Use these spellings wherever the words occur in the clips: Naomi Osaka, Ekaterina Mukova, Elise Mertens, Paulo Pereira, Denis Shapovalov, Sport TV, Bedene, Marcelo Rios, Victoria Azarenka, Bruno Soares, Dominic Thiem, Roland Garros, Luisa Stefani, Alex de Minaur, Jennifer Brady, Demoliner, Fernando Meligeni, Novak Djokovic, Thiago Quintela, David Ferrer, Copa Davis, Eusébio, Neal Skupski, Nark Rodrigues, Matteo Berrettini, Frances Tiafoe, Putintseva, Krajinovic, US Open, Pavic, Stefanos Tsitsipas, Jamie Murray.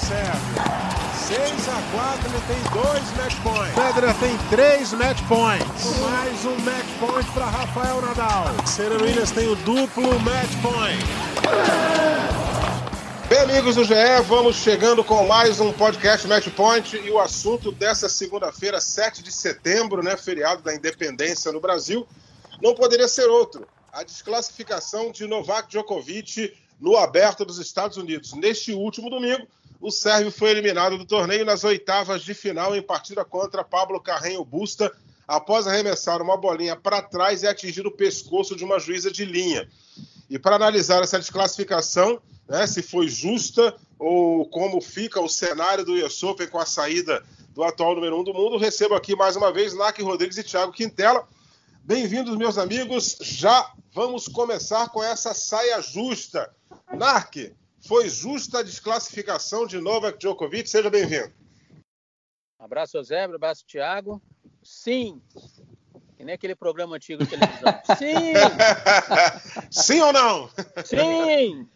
serve. 6-4, ele tem 2 match points. Federer tem 3 match points. Mais um match point para Rafael Nadal. Serena Williams tem o duplo match point. Bem, amigos do GE, vamos chegando com mais um podcast Match Point. E o assunto dessa segunda-feira, 7 de setembro, né, feriado da Independência no Brasil, não poderia ser outro. A desclassificação de Novak Djokovic no Aberto dos Estados Unidos. Neste último domingo, o sérvio foi eliminado do torneio nas oitavas de final em partida contra Pablo Carreño Busta, após arremessar uma bolinha para trás e atingir o pescoço de uma juíza de linha. E para analisar essa desclassificação, né, se foi justa ou como fica o cenário do US Open com a saída do atual número 1 do mundo, recebo aqui mais uma vez Nark Rodrigues e Thiago Quintela. Bem-vindos, meus amigos. Já vamos começar com essa saia justa. Nark, foi justa a desclassificação de Novak Djokovic? Seja bem-vindo. Um abraço, Eusébio. Um abraço, Thiago. Sim. Que nem aquele programa antigo de televisão. Sim! Sim ou não? Sim!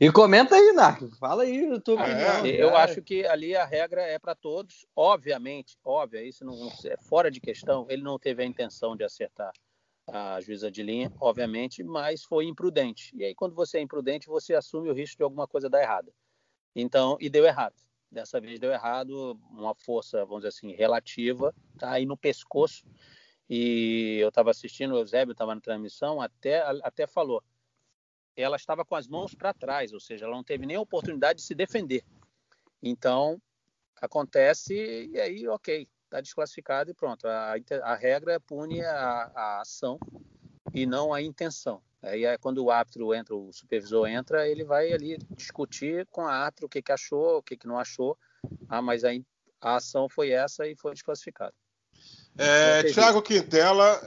E comenta aí, Nark. Fala aí, YouTube. Eu acho que ali a regra é para todos. Obviamente, isso não é fora de questão. Ele não teve a intenção de acertar a juíza de linha, obviamente, mas foi imprudente. E aí, quando você é imprudente, você assume o risco de alguma coisa dar errada. Então, e deu errado. Dessa vez deu errado, uma força, vamos dizer assim, relativa, tá aí no pescoço. E eu estava assistindo, o Eusébio estava na transmissão, até falou. Ela estava com as mãos para trás, ou seja, ela não teve nem oportunidade de se defender. Então, acontece, e aí, ok. Está desclassificado e pronto. A regra pune a ação e não a intenção. Aí é quando o árbitro entra, o supervisor entra, ele vai ali discutir com a árbitro o que, que achou, o que, que não achou. Ah, mas a ação foi essa e foi desclassificado. Thiago Quintela,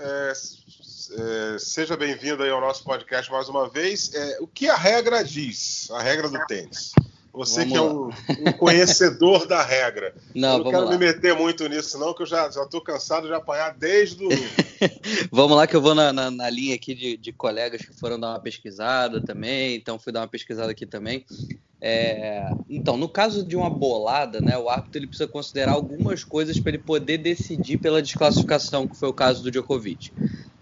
seja bem-vindo aí ao nosso podcast mais uma vez. O que a regra diz, a regra do tênis? Você vamos que é um conhecedor da regra. Não, eu não quero me meter muito nisso, não, que eu já estou cansado de apanhar desde o... Vamos lá, que eu vou na linha aqui de colegas que foram dar uma pesquisada também. Então, fui dar uma pesquisada aqui também. Então, no caso de uma bolada, né, o árbitro ele precisa considerar algumas coisas para ele poder decidir pela desclassificação, que foi o caso do Djokovic.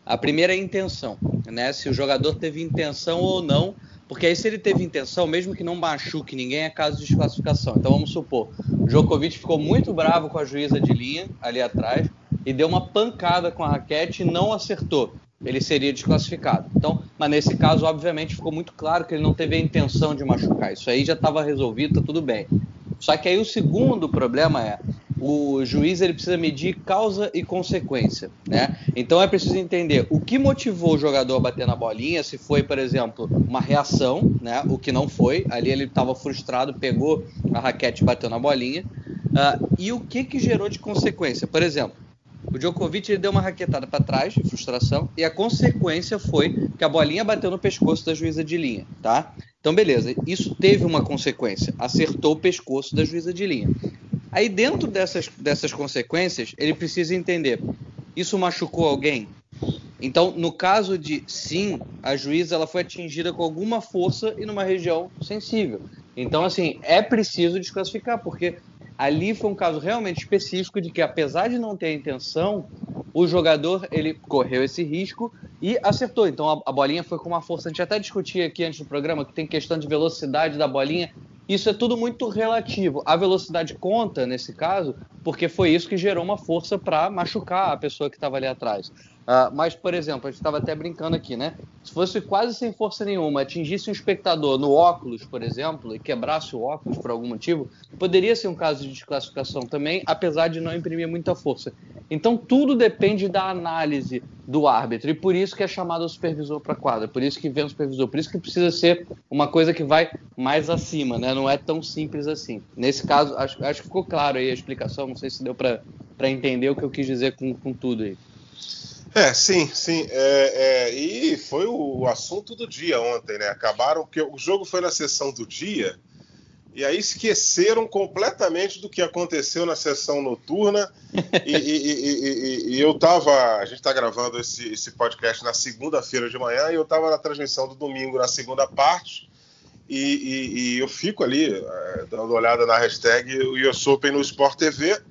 A primeira é a intenção, né? Se o jogador teve intenção ou não. Porque aí, se ele teve intenção, mesmo que não machuque ninguém, é caso de desclassificação. Então, vamos supor, o Djokovic ficou muito bravo com a juíza de linha, ali atrás, e deu uma pancada com a raquete e não acertou. Ele seria desclassificado. Então, mas nesse caso, obviamente, ficou muito claro que ele não teve a intenção de machucar. Isso aí já estava resolvido, tá tudo bem. Só que aí o segundo problema é... o juiz ele precisa medir causa e consequência, né? Então é preciso entender o que motivou o jogador a bater na bolinha, se foi, por exemplo, uma reação, né? O que não foi, ali ele estava frustrado, pegou a raquete e bateu na bolinha, e o que gerou de consequência. Por exemplo, o Djokovic ele deu uma raquetada para trás, de frustração, e a consequência foi que a bolinha bateu no pescoço da juíza de linha, tá? Então beleza, isso teve uma consequência, acertou o pescoço da juíza de linha. Aí dentro dessas consequências, ele precisa entender, isso machucou alguém? Então, no caso de sim, a juíza ela foi atingida com alguma força e numa região sensível. Então, assim, é preciso desclassificar, porque ali foi um caso realmente específico de que, apesar de não ter a intenção, o jogador ele correu esse risco e acertou. Então, a bolinha foi com uma força. A gente até discutia aqui antes do programa que tem questão de velocidade da bolinha. Isso é tudo muito relativo. A velocidade conta, nesse caso, porque foi isso que gerou uma força para machucar a pessoa que estava ali atrás. Mas, por exemplo, a gente estava até brincando aqui, né? Se fosse quase sem força nenhuma, atingisse um espectador no óculos, por exemplo, e quebrasse o óculos por algum motivo, poderia ser um caso de desclassificação também, apesar de não imprimir muita força. Então, tudo depende da análise do árbitro, e por isso que é chamado o supervisor para a quadra, por isso que vem o supervisor, por isso que precisa ser uma coisa que vai mais acima, né? Não é tão simples assim. Nesse caso, acho que ficou claro aí a explicação, não sei se deu para entender o que eu quis dizer com tudo aí. Sim. E foi o assunto do dia ontem, né? Acabaram, porque o jogo foi na sessão do dia, e aí esqueceram completamente do que aconteceu na sessão noturna. E eu estava... A gente está gravando esse podcast na segunda-feira de manhã, e eu estava na transmissão do domingo, na segunda parte. E eu fico ali dando olhada na hashtag US Open no Sport TV,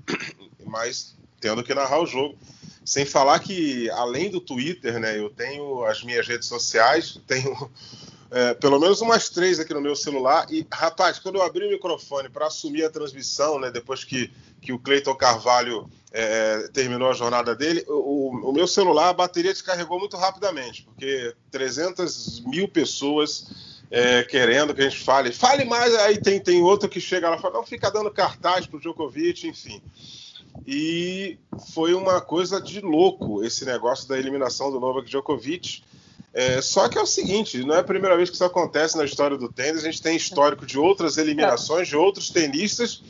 mas tendo que narrar o jogo. Sem falar que, além do Twitter, né, eu tenho as minhas redes sociais, tenho pelo menos umas 3 aqui no meu celular. E, rapaz, quando eu abri o microfone para assumir a transmissão, né, depois que o Cleiton Carvalho terminou a jornada dele, o meu celular, a bateria descarregou muito rapidamente, porque 300 mil pessoas... querendo que a gente fale mais, aí tem outro que chega lá e fala, não, fica dando cartaz pro Djokovic, enfim. E foi uma coisa de louco esse negócio da eliminação do Novak Djokovic. Só que é o seguinte, não é a primeira vez que isso acontece na história do tênis, a gente tem histórico de outras eliminações, de outros tenistas,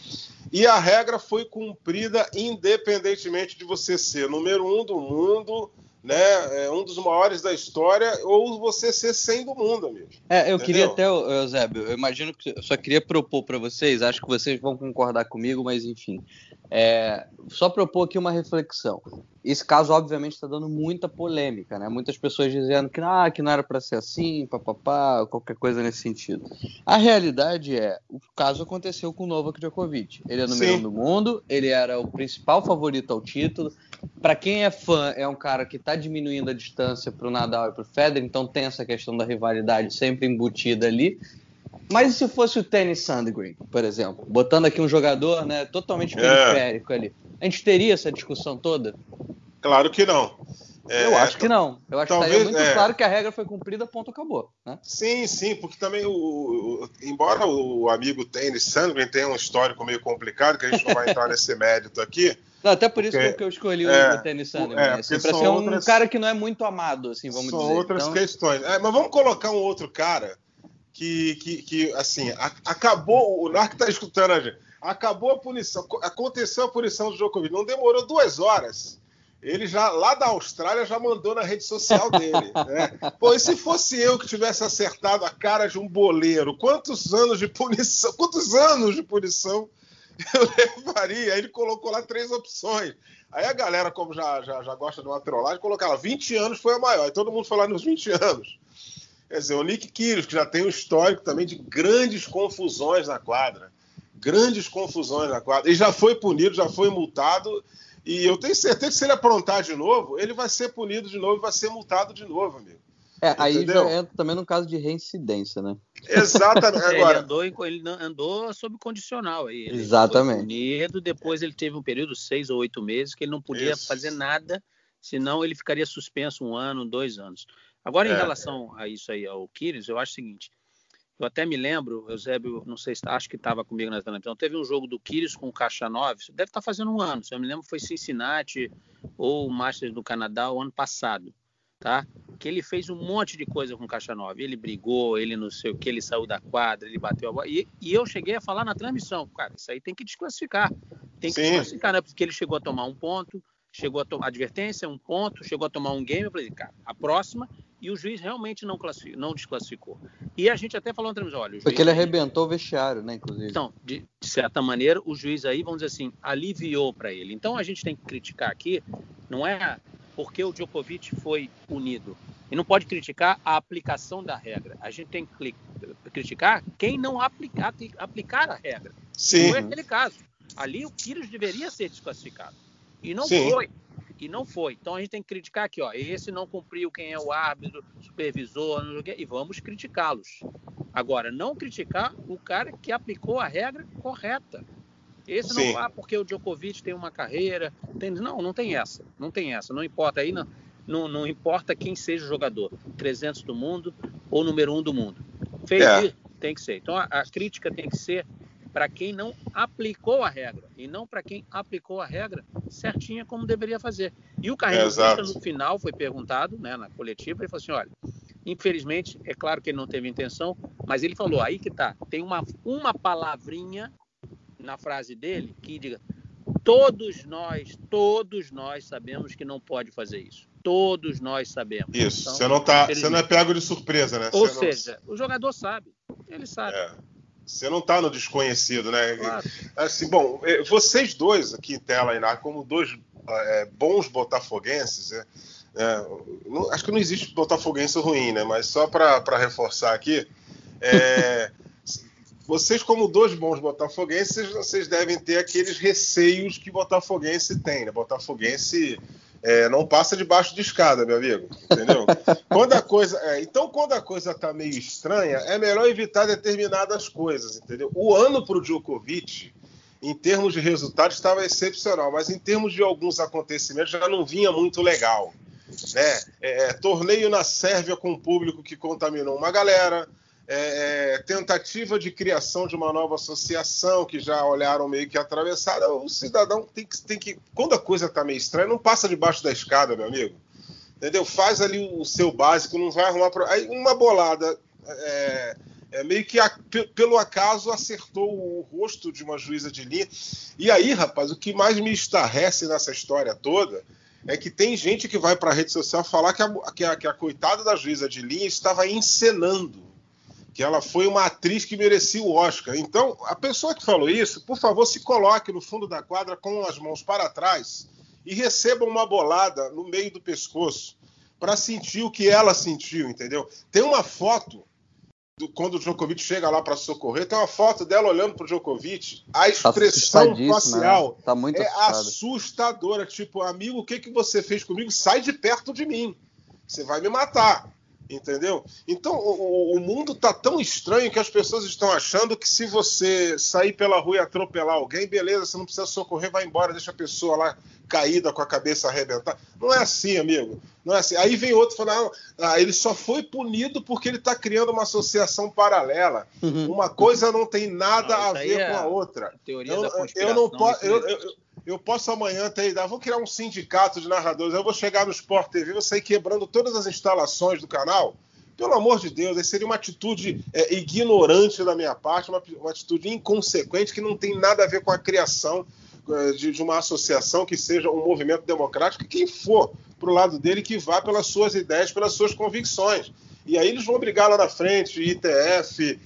e a regra foi cumprida independentemente de você ser número 1 do mundo, né, um dos maiores da história, ou você ser 100 do mundo, amigo. Eu entendeu? Queria até, Eusébio, eu imagino que eu só queria propor para vocês, acho que vocês vão concordar comigo, mas enfim, só propor aqui uma reflexão. Esse caso, obviamente, está dando muita polêmica, né? Muitas pessoas dizendo que não era para ser assim, papapá, qualquer coisa nesse sentido. A realidade é, o caso aconteceu com o Novak Djokovic. Ele é número 1 do mundo, ele era o principal favorito ao título. Para quem é fã, é um cara que está diminuindo a distância para o Nadal e para o Federer, então tem essa questão da rivalidade sempre embutida ali. Mas e se fosse o Tênis Sandgren, por exemplo? Botando aqui um jogador, né, totalmente periférico ali. A gente teria essa discussão toda? Claro que não. Eu acho que não. Eu acho talvez, que estaria muito claro que a regra foi cumprida, ponto, acabou. Né? Sim, porque também, embora o amigo Tênis Sandgren tenha um histórico meio complicado, que a gente não vai entrar nesse mérito aqui, não, até por isso que eu escolhi o Tênis Sandgren. Pra ser um cara que não é muito amado, assim, vamos dizer. São outras questões. Mas vamos colocar um outro cara que assim, acabou... O Nark está escutando a gente. Acabou a punição. Aconteceu a punição do Djokovic. Não demorou 2 horas. Ele já, lá da Austrália, já mandou na rede social dele. Né? Pô, e se fosse eu que tivesse acertado a cara de um boleiro? Quantos anos de punição... eu levaria? Aí ele colocou lá 3 opções. Aí a galera, como já gosta de uma trollagem, colocava 20 anos foi a maior. E todo mundo foi lá nos 20 anos. Quer dizer, o Nick Kyrgios, que já tem um histórico também de grandes confusões na quadra. E já foi punido, já foi multado. E eu tenho certeza que se ele aprontar de novo, ele vai ser punido de novo, vai ser multado de novo, amigo. Aí já entra também no caso de reincidência, né? Exatamente. Agora... Ele andou sob condicional. Aí. Ele exatamente. Punido, depois ele teve um período de 6 ou 8 meses que ele não podia fazer nada, senão ele ficaria suspenso 1 ano, 2 anos. Agora, em relação a isso aí, ao Kyrgios, eu acho o seguinte, eu até me lembro, Eusébio, não sei, acho que estava comigo na televisão, teve um jogo do Kyrgios com o Caixa 9, deve estar fazendo 1 ano, se eu me lembro foi Cincinnati ou o Masters do Canadá o ano passado. Tá? Que ele fez um monte de coisa com o Caixa 9. Ele brigou, ele não sei o que, ele saiu da quadra, ele bateu a bola. E eu cheguei a falar na transmissão, cara, isso aí tem que desclassificar. Tem que desclassificar, né? Porque ele chegou a tomar 1 ponto, chegou a tomar advertência, 1 ponto, chegou a tomar 1 game. Eu falei, cara, a próxima. E o juiz realmente não desclassificou. E a gente até falou na transmissão, olha... Porque ele arrebentou o vestiário, né, inclusive. Então, de certa maneira, o juiz aí, vamos dizer assim, aliviou para ele. Então a gente tem que criticar aqui, não é... porque o Djokovic foi punido. E não pode criticar a aplicação da regra. A gente tem que criticar quem não aplicar a regra. Sim. Não é aquele caso. Ali o Kyrgios deveria ser desclassificado. E não foi. Então a gente tem que criticar aqui, ó, esse não cumpriu, quem é o árbitro, supervisor, não sei o quê, e vamos criticá-los. Agora, não criticar o cara que aplicou a regra correta. Esse não vá porque o Djokovic tem uma carreira. Não tem essa. Não importa aí, não importa quem seja o jogador. 300 do mundo ou número 1 do mundo. Fez isso, tem que ser. Então a crítica tem que ser para quem não aplicou a regra e não para quem aplicou a regra certinha como deveria fazer. E o Carreiro no final foi perguntado, né, na coletiva, ele falou assim, olha, infelizmente, é claro que ele não teve intenção, mas ele falou, aí que tá, tem uma palavrinha na frase dele, que diga todos nós sabemos que não pode fazer isso. Todos nós sabemos. Isso, então, você não é pego de surpresa, né? Ou seja, o jogador sabe, ele sabe. Você não está no desconhecido, né? Claro. Assim, bom, vocês dois aqui em tela, Iná, como dois bons botafoguenses, acho que não existe botafoguense ruim, né? Mas só para reforçar aqui, Vocês, como dois bons botafoguenses, vocês devem ter aqueles receios que botafoguense tem, né? Botafoguense não passa debaixo de escada, meu amigo, entendeu? Quando a coisa tá meio estranha, é melhor evitar determinadas coisas, entendeu? O ano para o Djokovic, em termos de resultados, estava excepcional, mas em termos de alguns acontecimentos já não vinha muito legal, né? Torneio na Sérvia com o público que contaminou uma galera... tentativa de criação de uma nova associação que já olharam meio que atravessada. O cidadão tem que quando a coisa está meio estranha, não passa debaixo da escada, meu amigo, entendeu? Faz ali o seu básico, não vai arrumar aí uma bolada. Meio que pelo acaso acertou o rosto de uma juíza de linha. E aí, rapaz, o que mais me estarrece nessa história toda é que tem gente que vai para a rede social falar que a coitada da juíza de linha estava encenando, que ela foi uma atriz que merecia o Oscar. Então, a pessoa que falou isso, por favor, se coloque no fundo da quadra com as mãos para trás e receba uma bolada no meio do pescoço para sentir o que ela sentiu, entendeu? Tem uma foto, quando o Djokovic chega lá para socorrer, tem uma foto dela olhando para o Djokovic, a expressão facial tá muito assustadora. Tipo, amigo, o que você fez comigo? Sai de perto de mim, você vai me matar. Entendeu? Então o mundo tá tão estranho que as pessoas estão achando que se você sair pela rua e atropelar alguém, beleza, você não precisa socorrer, vai embora, deixa a pessoa lá caída com a cabeça arrebentada. Não é assim, amigo. Não é assim. Aí vem outro falando, ele só foi punido porque ele tá criando uma associação paralela. Uhum. Uma coisa não tem nada a ver com a outra. Teoria da conspiração. Eu posso amanhã até dar, vou criar um sindicato de narradores, eu vou chegar no Sport TV, vou sair quebrando todas as instalações do canal. Pelo amor de Deus, seria uma atitude ignorante da minha parte, uma atitude inconsequente que não tem nada a ver com a criação de uma associação que seja um movimento democrático, quem for pro lado dele que vá pelas suas ideias, pelas suas convicções. E aí eles vão brigar lá na frente, ITF,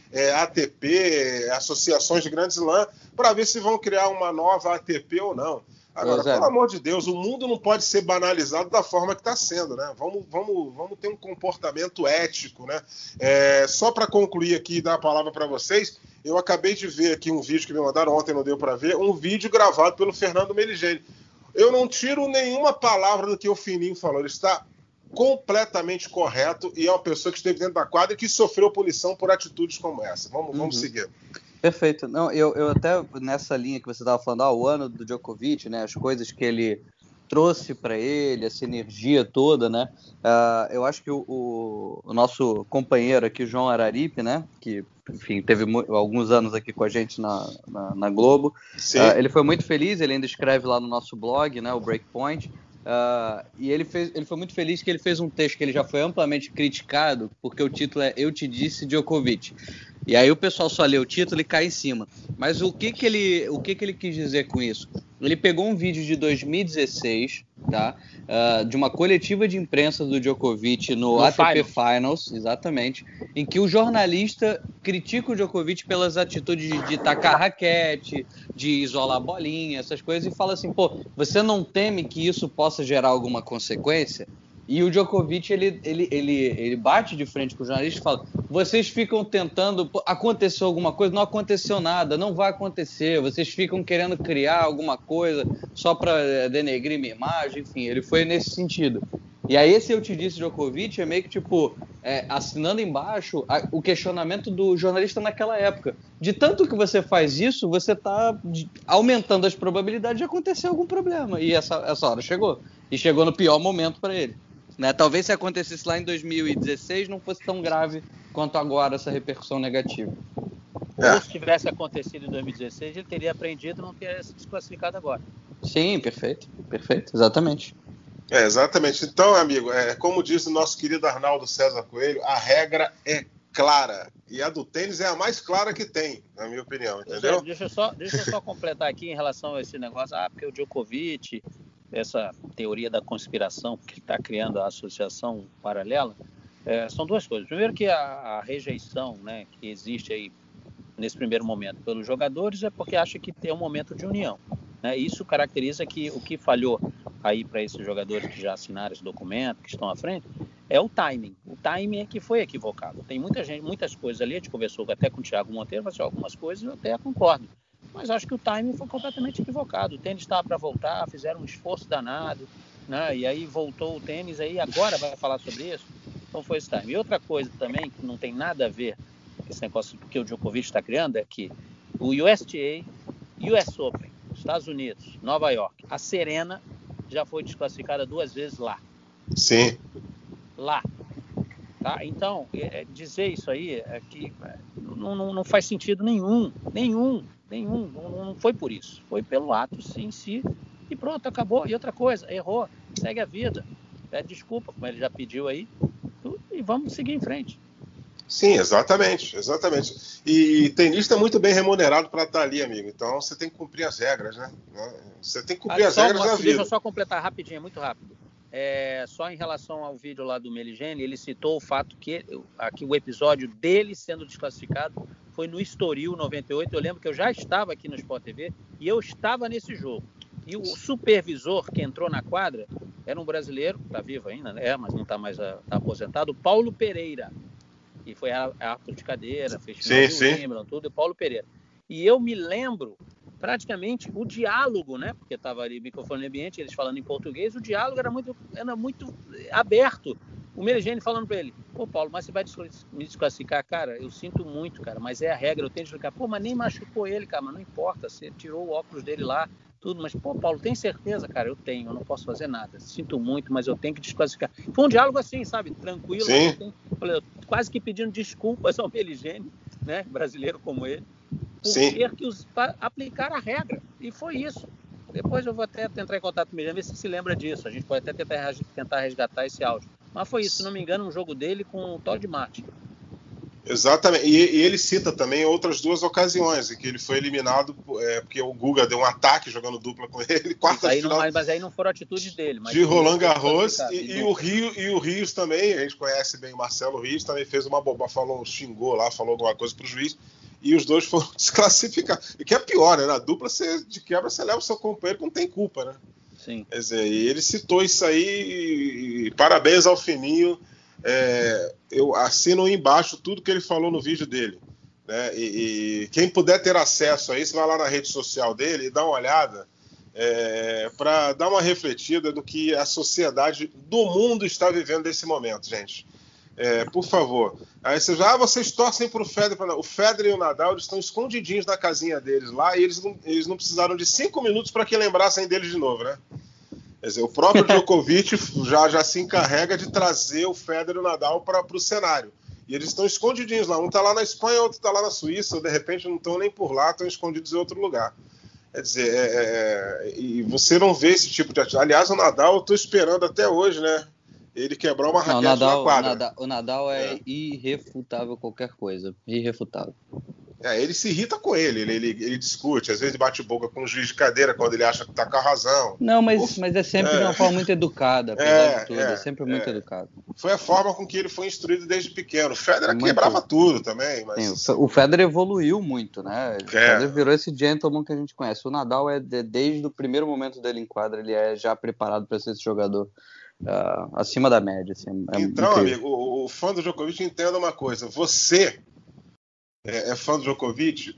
ATP, associações de grandes lãs, para ver se vão criar uma nova ATP ou não. Agora, pelo amor de Deus, o mundo não pode ser banalizado da forma que está sendo, né? Vamos ter um comportamento ético, né? Só para concluir aqui e dar a palavra para vocês, eu acabei de ver aqui um vídeo que me mandaram ontem, não deu para ver, um vídeo gravado pelo Fernando Meligeni. Eu não tiro nenhuma palavra do que o Fininho falou, ele está completamente correto e é uma pessoa que esteve dentro da quadra e que sofreu punição por atitudes como essa. Vamos seguir. Perfeito. Não, eu até nessa linha que você estava falando, o ano do Djokovic, né, as coisas que ele trouxe para ele, essa energia toda, né? Eu acho que o nosso companheiro aqui, João Araripe, né, que enfim teve alguns anos aqui com a gente na Globo, ele foi muito feliz, ele ainda escreve lá no nosso blog, né, o Breakpoint. E ele foi muito feliz que ele fez um texto que ele já foi amplamente criticado, porque o título é Eu Te Disse, Djokovic. E aí o pessoal só lê o título e cai em cima. Mas o que ele quis dizer com isso? Ele pegou um vídeo de 2016, tá? De uma coletiva de imprensa do Djokovic no ATP Finals, exatamente, em que o jornalista critica o Djokovic pelas atitudes de tacar raquete, de isolar bolinha, essas coisas, e fala assim, pô, você não teme que isso possa gerar alguma consequência? E o Djokovic, ele bate de frente com o jornalista e fala, vocês ficam tentando, aconteceu alguma coisa? Não aconteceu nada, não vai acontecer, vocês ficam querendo criar alguma coisa só para denegrir minha imagem, enfim, ele foi nesse sentido. E aí esse Eu Te Disse, Djokovic, é meio que tipo, assinando embaixo o questionamento do jornalista naquela época. De tanto que você faz isso, você está aumentando as probabilidades de acontecer algum problema. E essa hora chegou. E chegou no pior momento para ele. Né? Talvez se acontecesse lá em 2016 não fosse tão grave quanto agora essa repercussão negativa. Ou se tivesse acontecido em 2016, ele teria aprendido e não teria se desclassificado agora. Sim, perfeito, exatamente. Exatamente. Então, amigo, como diz o nosso querido Arnaldo César Coelho, a regra é clara. E a do tênis é a mais clara que tem, na minha opinião, entendeu? Deixa eu só completar aqui em relação a esse negócio, porque o Djokovic, essa teoria da conspiração que está criando a associação paralela, são duas coisas. Primeiro que a rejeição, né, que existe aí nesse primeiro momento pelos jogadores é porque acha que tem um momento de união. Né? Isso caracteriza que o que falhou aí para esses jogadores que já assinaram esse documento, que estão à frente, é o timing. O timing que foi equivocado. Tem muita gente, muitas coisas ali, a gente conversou até com o Thiago Monteiro, mas assim, algumas coisas eu até concordo, mas acho que o timing foi completamente equivocado. O tênis estava para voltar, fizeram um esforço danado, né? E aí voltou o tênis, aí agora vai falar sobre isso. Então foi esse timing. E outra coisa também, que não tem nada a ver com esse negócio que o Djokovic está criando, é que o USTA, US Open, Estados Unidos, Nova York, a Serena já foi desclassificada 2 vezes lá. Sim. Lá. Tá? Então, dizer isso aí é que não faz sentido nenhum. Não foi por isso. Foi pelo ato em si. E pronto, acabou. E outra coisa, errou. Segue a vida. Pede desculpa, como ele já pediu aí. E vamos seguir em frente. Sim, exatamente. E tenista muito bem remunerado para estar ali, amigo. Então, você tem que cumprir as regras, né? Você tem que cumprir as regras da vida. Deixa eu só completar rapidinho, muito rápido. Só em relação ao vídeo lá do Meligeni, ele citou o fato que aqui, o episódio dele sendo desclassificado foi no Estoril 98. Eu lembro que eu já estava aqui no Sport TV e eu estava nesse jogo. E o supervisor que entrou na quadra era um brasileiro, está vivo ainda, né? Mas não está mais, tá aposentado, Paulo Pereira. E foi árbitro de cadeira, fez final, tudo, e Paulo Pereira. E eu me lembro praticamente o diálogo, né? Porque estava ali microfone ambiente, eles falando em português, o diálogo era muito aberto. O Meligeni falando para ele: pô, Paulo, mas você vai me desclassificar? Cara, eu sinto muito, cara, mas é a regra, eu tenho que explicar. Pô, mas nem machucou ele, cara, mas não importa, você tirou o óculos dele lá, tudo, mas, pô, Paulo, tem certeza? Cara, eu tenho, eu não posso fazer nada, sinto muito, mas eu tenho que desclassificar. Foi um diálogo assim, sabe, tranquilo, assim, quase que pedindo desculpas ao Meligeni, né, brasileiro como ele, para aplicar a regra. E foi isso. Depois eu vou até entrar em contato com o Meligeni, ver se lembra disso. A gente pode até tentar resgatar esse áudio. Mas foi isso, se não me engano, um jogo dele com o Todd Martin. Exatamente. E ele cita também outras 2 ocasiões em que ele foi eliminado porque o Guga deu um ataque jogando dupla com ele. Mas aí não foram atitudes dele. Mas de Roland Garros e o Rios também. A gente conhece bem o Marcelo Rios, também fez uma boba, xingou lá, falou alguma coisa pro juiz. E os 2 foram desclassificados. E que é pior, né? Na dupla, você, de quebra, você leva o seu companheiro que não tem culpa, né? Sim. Quer dizer, e ele citou isso aí, e parabéns ao Fininho. Eu assino embaixo tudo que ele falou no vídeo dele. Né? E quem puder ter acesso a isso, vai lá na rede social dele e dá uma olhada para dar uma refletida do que a sociedade do mundo está vivendo nesse momento, gente. Por favor. Aí vocês torcem para o Federer. O Federer e o Nadal, eles estão escondidinhos na casinha deles lá, e eles não precisaram de 5 minutos para que lembrassem deles de novo, né? Quer dizer, o próprio Djokovic já se encarrega de trazer o Federer e o Nadal para o cenário. E eles estão escondidinhos lá. Um está lá na Espanha, outro está lá na Suíça, ou de repente não estão nem por lá, estão escondidos em outro lugar. Quer dizer, e você não vê esse tipo de atitude. Aliás, o Nadal, eu estou esperando até hoje, né? Ele quebrou uma raquete na quadra. O Nadal é irrefutável qualquer coisa. Irrefutável. Ele se irrita com ele discute, às vezes bate boca com o juiz de cadeira quando ele acha que tá com a razão. Não, mas é sempre de uma forma muito educada, apesar de tudo, é sempre muito educado. Foi a forma com que ele foi instruído desde pequeno. O Federer quebrava tudo também. Mas... Sim, o Federer evoluiu muito, né? O Federer virou esse gentleman que a gente conhece. O Nadal, desde o primeiro momento dele em quadra, ele é já preparado para ser esse jogador acima da média. Assim, então, amigo, o fã do Djokovic, entenda uma coisa. Você... é fã do Djokovic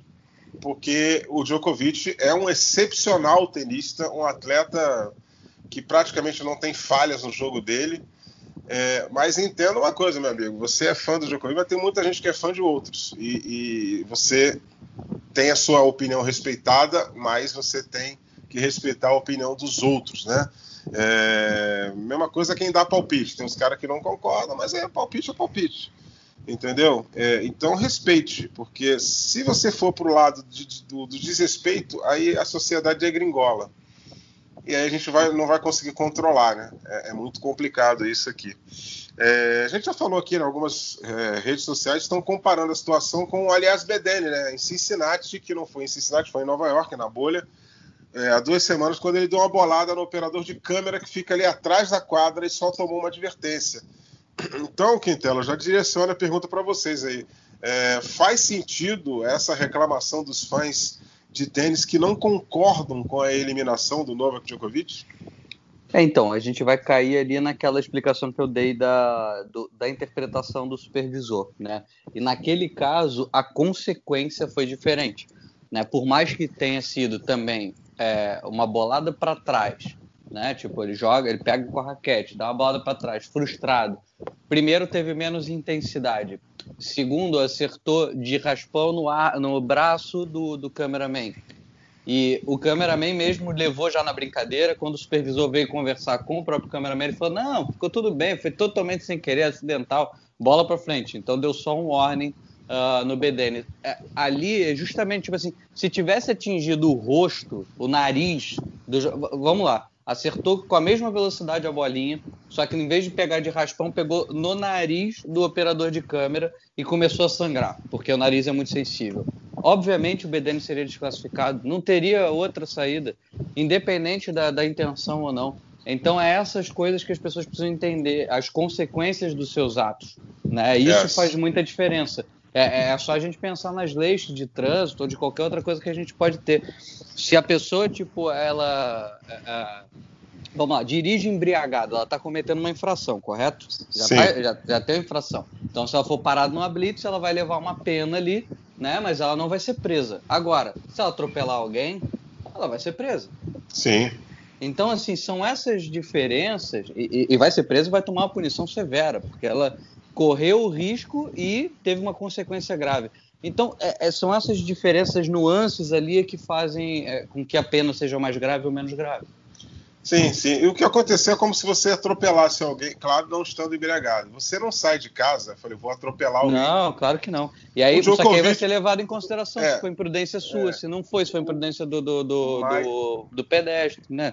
porque o Djokovic é um excepcional tenista, um atleta que praticamente não tem falhas no jogo dele, mas entenda uma coisa, meu amigo, você é fã do Djokovic, mas tem muita gente que é fã de outros, e você tem a sua opinião respeitada, mas você tem que respeitar a opinião dos outros, né? Mesma coisa quem dá palpite, tem uns caras que não concordam, mas é palpite. Entendeu? Então respeite, porque se você for pro lado do desrespeito, aí a sociedade é gringola. E aí a gente não vai conseguir controlar, né? É muito complicado isso aqui. A gente já falou aqui, né, algumas redes sociais estão comparando a situação com o Aliás Bedene, né? Em Cincinnati, que não foi em Cincinnati, foi em Nova York, na bolha, há 2 semanas, quando ele deu uma bolada no operador de câmera que fica ali atrás da quadra e só tomou uma advertência. Então, Quintela, eu já direciono a pergunta para vocês aí. Faz sentido essa reclamação dos fãs de tênis que não concordam com a eliminação do Novak Djokovic? Então, a gente vai cair ali naquela explicação que eu dei da interpretação do supervisor, né? E naquele caso, a consequência foi diferente, né? Por mais que tenha sido também uma bolada para trás, né? Tipo, ele pega com a raquete, dá uma bolada para trás, frustrado. Primeiro, teve menos intensidade. Segundo, acertou de raspão no braço do cameraman. E o cameraman mesmo levou já na brincadeira. Quando o supervisor veio conversar com o próprio cameraman, ele falou: não, ficou tudo bem, foi totalmente sem querer, acidental, bola pra frente. Então deu só um warning no BDN. Ali, justamente, tipo assim, se tivesse atingido o rosto, o nariz, vamos lá, acertou com a mesma velocidade a bolinha, só que em vez de pegar de raspão, pegou no nariz do operador de câmera e começou a sangrar, porque o nariz é muito sensível. Obviamente o Medvedev seria desclassificado, não teria outra saída, independente da intenção ou não. Então é essas coisas que as pessoas precisam entender, as consequências dos seus atos, né? Isso faz muita diferença. É só a gente pensar nas leis de trânsito ou de qualquer outra coisa que a gente pode ter. Se a pessoa, tipo, ela... vamos lá, dirige embriagada, ela está cometendo uma infração, correto? Já tem infração. Então, se ela for parada numa blitz, ela vai levar uma pena ali, né? Mas ela não vai ser presa. Agora, se ela atropelar alguém, ela vai ser presa. Sim. Então, assim, são essas diferenças, e vai ser presa e vai tomar uma punição severa, porque ela correu o risco e teve uma consequência grave. Então, são essas diferenças, nuances ali que fazem com que a pena seja mais grave ou menos grave. Sim, sim. E o que aconteceu é como se você atropelasse alguém, claro, não estando embriagado. Você não sai de casa, falei, vou atropelar alguém. Não, claro que não. E aí, isso aqui vai ser levado em consideração, se foi imprudência sua, se não foi, se foi imprudência do pedestre, né?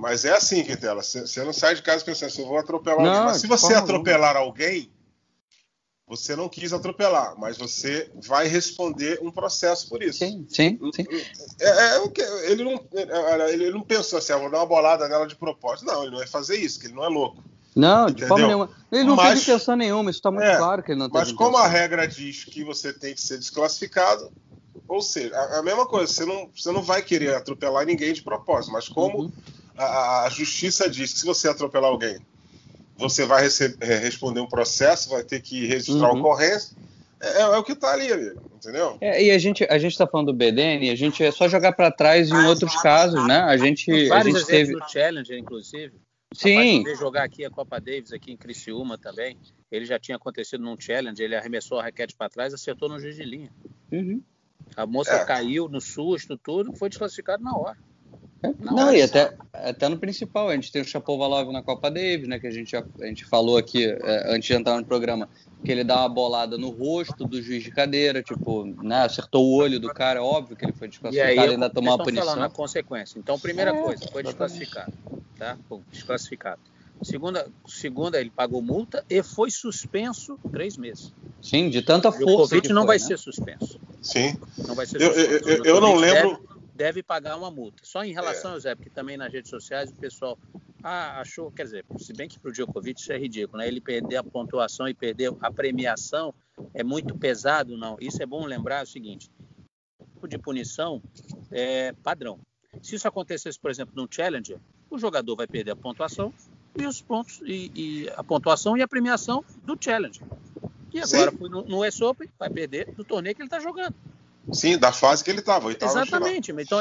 Mas é assim, Quintela, você não sai de casa pensando, se eu vou atropelar alguém. Mas se você atropelar alguém, você não quis atropelar, mas você vai responder um processo por isso. Sim, sim, sim. Ele não pensou assim, ah, vou dar uma bolada nela de propósito. Não, ele não vai fazer isso, que ele não é louco. Não, entendeu? De forma nenhuma. Ele não teve intenção nenhuma, isso está muito claro que ele não teve intenção. Mas como a regra diz que você tem que ser desclassificado, ou seja, a mesma coisa, você não vai querer atropelar ninguém de propósito, mas como a justiça diz que se você atropelar alguém, você vai responder um processo, vai ter que registrar a ocorrência. É o que está ali, amigo, entendeu? E a gente está falando do BDN, a gente é só jogar para trás em outros casos, né? A gente teve o Challenger, inclusive. Sim. Ele jogar aqui a Copa Davis, aqui em Criciúma também. Ele já tinha acontecido num Challenger, ele arremessou a raquete para trás, acertou no juiz de linha. Uhum. A moça caiu no susto, tudo, foi desclassificado na hora. Não, e até no principal, a gente tem o Shapovalov na Copa Davis, né, que a gente falou aqui antes de entrar no programa, que ele dá uma bolada no rosto do juiz de cadeira, tipo, né, acertou o olho do cara, óbvio que ele foi desclassificado e aí, ainda tomou uma punição. Falando na consequência. Então, primeira coisa, foi desclassificado. Tá? Bom, desclassificado. Segunda, ele pagou multa e foi suspenso 3 meses. Sim, de tanta força. O Djokovic não vai ser suspenso. Sim. Não vai ser suspenso. Eu não lembro... Deve pagar uma multa. Só em relação ao Zé, porque também nas redes sociais o pessoal achou, quer dizer, se bem que para o Djokovic isso é ridículo, né? Ele perder a pontuação e perder a premiação é muito pesado, não. Isso é bom lembrar o seguinte, o tipo de punição é padrão. Se isso acontecesse, por exemplo, num Challenger, o jogador vai perder a pontuação e os pontos, e a pontuação e a premiação do Challenger. E agora, no US Open, vai perder do torneio que ele está jogando. Sim, da fase que ele estava. Exatamente. Então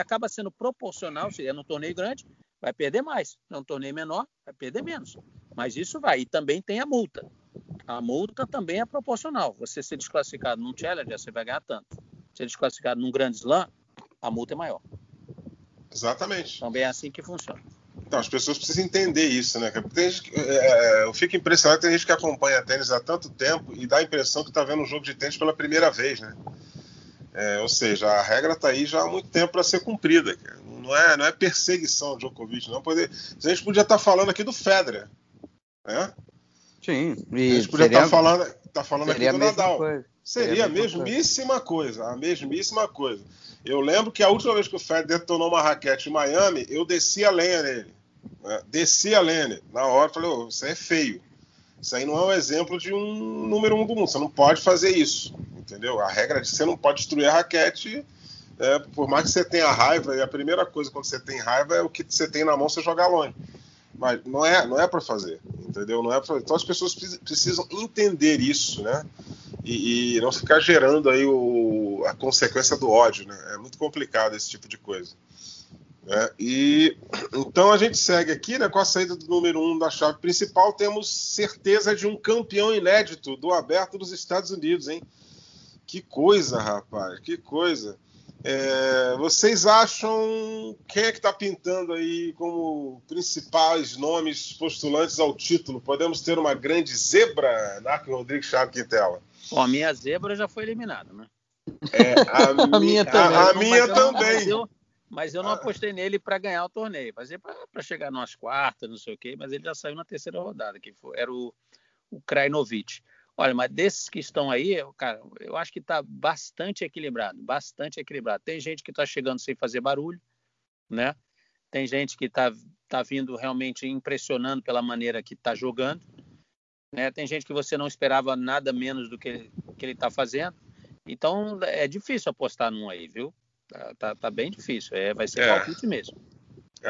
acaba sendo proporcional. Se é num torneio grande, vai perder mais. Se é um torneio menor, vai perder menos. Mas isso vai. E também tem a multa. A multa também é proporcional. Você ser desclassificado num Challenger, você vai ganhar tanto. Ser desclassificado num Grand Slam, a multa é maior. Exatamente. Também é assim que funciona. Então, as pessoas precisam entender isso, né? Eu fico impressionado que tem gente que acompanha tênis há tanto tempo e dá a impressão que está vendo um jogo de tênis pela primeira vez, né? Ou seja, a regra está aí já há muito tempo para ser cumprida. Cara. Não é perseguição de Djokovic, não. A gente podia estar falando aqui do Federer. Né? Sim. E a gente podia estar falando aqui do Nadal. Seria a mesmíssima coisa. A mesmíssima coisa. Eu lembro que a última vez que o Federer detonou uma raquete em Miami, eu desci a lenha nele. Né? Desci a lenha nele. Na hora eu falei, isso é feio. Isso aí não é um exemplo de um número 1 do mundo. Você não pode fazer isso. Entendeu? A regra de você não pode destruir a raquete por mais que você tenha raiva, e a primeira coisa quando você tem raiva é o que você tem na mão, você joga longe. Mas não é para fazer, entendeu? Não é pra fazer. Então as pessoas precisam entender isso, né? E não ficar gerando aí a consequência do ódio, né? É muito complicado esse tipo de coisa. Né? E então a gente segue aqui, né, com a saída do número 1 da chave principal, temos certeza de um campeão inédito do Aberto dos Estados Unidos, hein? Que coisa, rapaz, que coisa. Vocês acham quem é que está pintando aí como principais nomes postulantes ao título? Podemos ter uma grande zebra, Nark Rodrigues, Thiago Quintela? A minha zebra já foi eliminada, né? A minha também. Mas eu não apostei nele para ganhar o torneio, para chegar nas quartas, não sei o quê, mas ele já saiu na terceira rodada, que foi, era o Krajinovic. Olha, mas desses que estão aí, cara, eu acho que está bastante equilibrado, bastante equilibrado. Tem gente que está chegando sem fazer barulho, né? Tem gente que está vindo realmente impressionando pela maneira que está jogando, né? Tem gente que você não esperava nada menos do que ele está fazendo. Então, é difícil apostar num aí, viu? Tá bem difícil, vai ser palpite mesmo.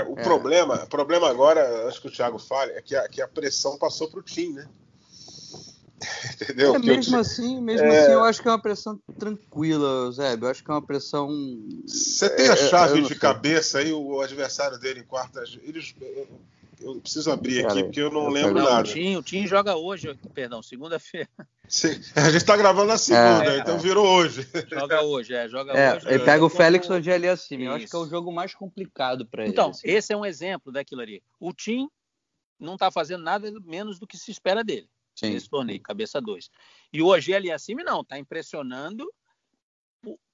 O problema agora, acho que o Thiago fala, é que a pressão passou para o time, né? Entendeu? Mesmo assim, eu acho que é uma pressão tranquila, Zé. Eu acho que é uma pressão. Você tem a chave de cabeça aí, o adversário dele em quartas. Eu preciso abrir aqui porque eu não lembro nada. O Tim joga hoje, segunda-feira. Sim, a gente tá gravando na segunda, então virou hoje. Joga hoje. Ele pega o Félix hoje ali acima. Eu acho que é o jogo mais complicado para ele. Então, esse é um exemplo daquilo ali. O Tim não tá fazendo nada menos do que se espera dele. Sim. Esse torneio, cabeça 2. E hoje ali acima não, tá impressionando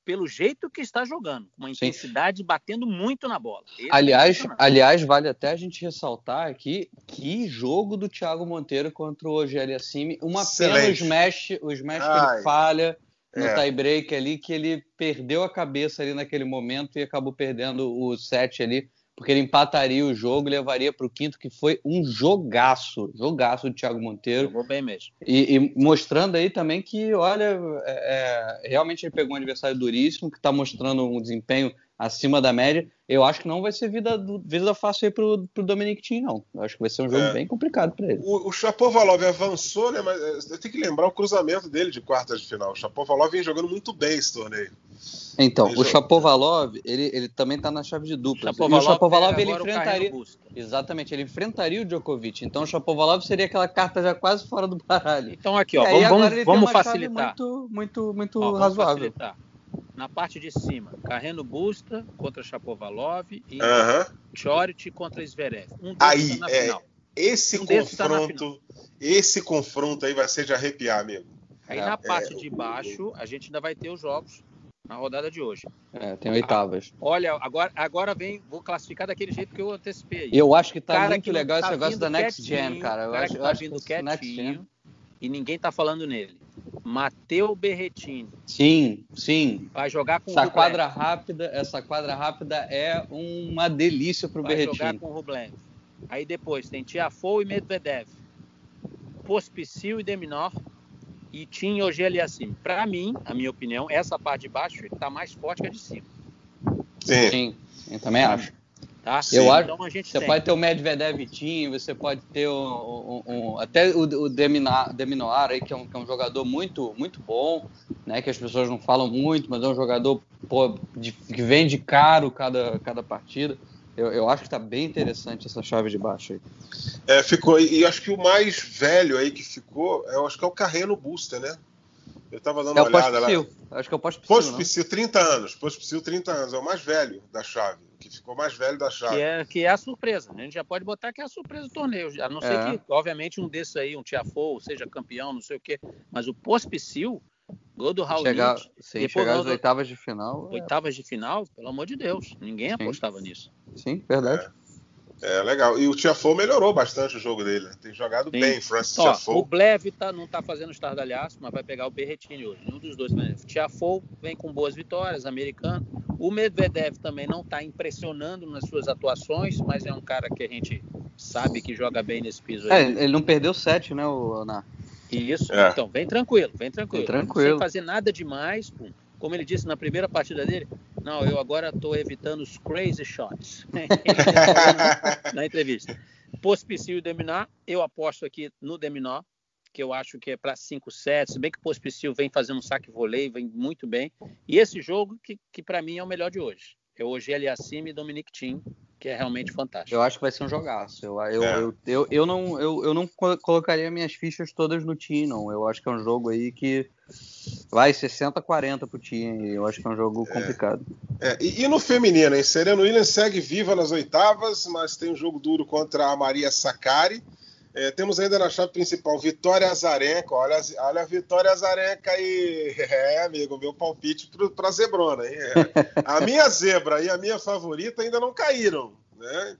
pelo jeito que está jogando, uma intensidade batendo muito na bola. Aliás, vale até a gente ressaltar aqui que jogo do Thiago Monteiro contra o Ogier Assimi. Uma pena o smash que ele falha no tie-break ali, que ele perdeu a cabeça ali naquele momento e acabou perdendo o set ali, porque ele empataria o jogo e levaria para o quinto, que foi um jogaço do Thiago Monteiro. Jogou bem mesmo. E mostrando aí também que, olha, realmente ele pegou um adversário duríssimo, que está mostrando um desempenho acima da média. Eu acho que não vai ser vida fácil aí para o Dominic Thiem, não. Eu acho que vai ser um jogo bem complicado para ele. O Shapovalov avançou, né? Mas eu tenho que lembrar o cruzamento dele de quartas de final. O Shapovalov vem jogando muito bem esse torneio. Então, o Shapovalov, ele também está na chave de dupla. O Shapovalov ele enfrentaria... Exatamente, ele enfrentaria o Djokovic. Então, o Shapovalov seria aquela carta já quase fora do baralho. Então, aqui, ó, vamos facilitar. Muito razoável. Facilitar. Na parte de cima, Carreno Busta contra Shapovalov e Tjoric contra Zverev. Final. Esse confronto aí vai ser de arrepiar, amigo. Aí na parte de baixo, a gente ainda vai ter os jogos na rodada de hoje. Tem oitavas. Olha, agora vem, vou classificar daquele jeito que eu antecipei. Eu acho que tá muito legal esse negócio da Next Gen, cara. Eu acho que tá vindo quietinho e ninguém tá falando nele. Matteo Berrettini. Sim. Vai jogar com o quadra rápida. Essa quadra rápida é uma delícia pro Berrettini. Vai jogar com o Rublev. Aí depois tem Tiafoe e Medvedev. Pospisil e de Minaur. E Thiem hoje ali assim. Para mim, a minha opinião, essa parte de baixo está mais forte que a de cima. Sim. Eu também acho. Tá? Eu acho. Então, você pode ter o Medvedev e Thiem, você pode ter até o de Minaur aí, que é um jogador muito, muito bom, né? Que as pessoas não falam muito, mas é um jogador que vende caro cada partida. Eu acho que está bem interessante essa chave de baixo aí. Ficou. E acho que o mais velho aí que ficou, eu acho que é o Carreno Busta, né? Eu estava dando uma olhada lá. Acho que é o Pospisil, 30 anos. Pospisil, 30 anos. É o mais velho da chave. O que ficou mais velho da chave. Que é a surpresa. A gente já pode botar que é a surpresa do torneio. A não ser que, obviamente, um desses aí, um Tiafoe, seja campeão, não sei o quê. Mas o Pospisil, gol do Raul Lynch. Sem chegar às oitavas de final. Oitavas de final? Pelo amor de Deus. Ninguém apostava nisso. Sim, verdade. Legal. E o Tiafoe melhorou bastante o jogo dele. Tem jogado bem, Frances Tiafoe. O Blev não está fazendo estardalhaço, mas vai pegar o Berrettini hoje. Um dos dois. O Tiafoe vem com boas vitórias, americano. O Medvedev também não está impressionando nas suas atuações, mas é um cara que a gente sabe que joga bem nesse piso. Ele não perdeu 7, né, o Ana? Isso, então, vem tranquilo. Sem fazer nada demais, como ele disse na primeira partida dele, não, eu agora estou evitando os crazy shots. Na entrevista. Pospisil e de Minaur, eu aposto aqui no de Minaur, que eu acho que é para 5 sets, se bem que o Pospisil vem fazendo um saque-vôlei, vem muito bem. E esse jogo, que para mim é o melhor de hoje. É o Aliassime e Dominic Thiem, que é realmente fantástico. Eu acho que vai ser um jogaço. Eu não colocaria minhas fichas todas no Thiem, não. Eu acho que é um jogo aí que vai 60-40 pro Thiem. Eu acho que é um jogo complicado. E no feminino, hein? Serena Williams segue viva nas oitavas, mas tem um jogo duro contra a Maria Sakkari. Temos ainda na chave principal Victoria Azarenka. Olha a Victoria Azarenka aí. Amigo, meu palpite para a zebrona. Hein? A minha zebra e a minha favorita ainda não caíram. Né?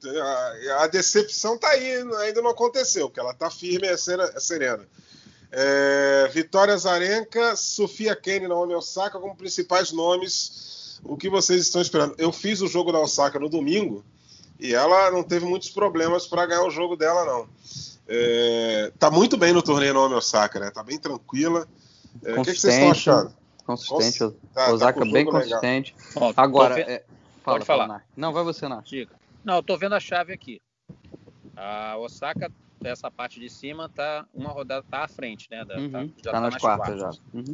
A decepção está aí, ainda não aconteceu, porque ela está firme e é serena. Victoria Azarenka, Sofia Kenin e Naomi Osaka como principais nomes. O que vocês estão esperando? Eu fiz o jogo da Osaka no domingo e ela não teve muitos problemas para ganhar o jogo dela, não. Tá muito bem no torneio Naomi Osaka, né? Tá bem tranquila. O que vocês estão achando? Consistente. Osaka tá bem consistente. Ó, agora, pode falar. Não, vai você, Nark. Não, eu tô vendo a chave aqui. A Osaka, essa parte de cima, tá uma rodada, tá à frente, né? Tá nas quartas já.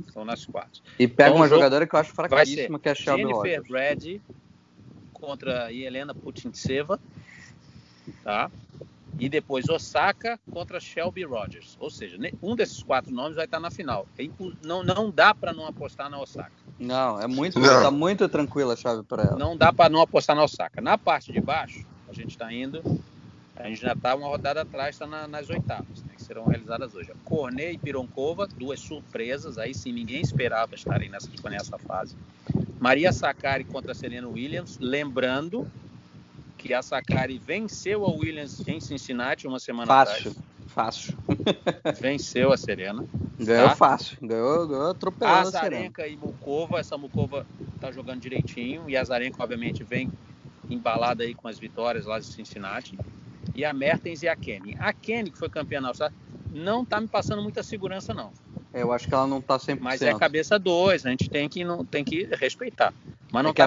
Estão nas quartas. E pega então, uma jogadora que eu acho fraquíssima, que é a Shelby Rogers. Jennifer Brady contra a Helena Putintseva, tá? E depois Osaka contra Shelby Rogers. Ou seja, um desses 4 nomes vai estar na final. Não dá para não apostar na Osaka. Não, tá muito tranquila a chave para ela. Não dá para não apostar na Osaka. Na parte de baixo, a gente já está uma rodada atrás, está nas oitavas, né, que serão realizadas hoje. Cornet e Pironkova, 2 surpresas, aí sim ninguém esperava estarem nessa fase. Maria Sakkari contra Serena Williams, lembrando que a Sakkari venceu a Williams em Cincinnati uma semana atrás. Fácil. Venceu a Serena. Ganhou fácil. Ganhou atropelando a Serena. Azarenka e Mukova. Essa Mukova tá jogando direitinho. E a Azarenka, obviamente, vem embalada aí com as vitórias lá de Cincinnati. E a Mertens e a Kenny. A Kenny, que foi campeã na Austrália, não tá me passando muita segurança, não. Eu acho que ela não tá 100%. Mas é cabeça 2. A gente tem que respeitar. Mas não é que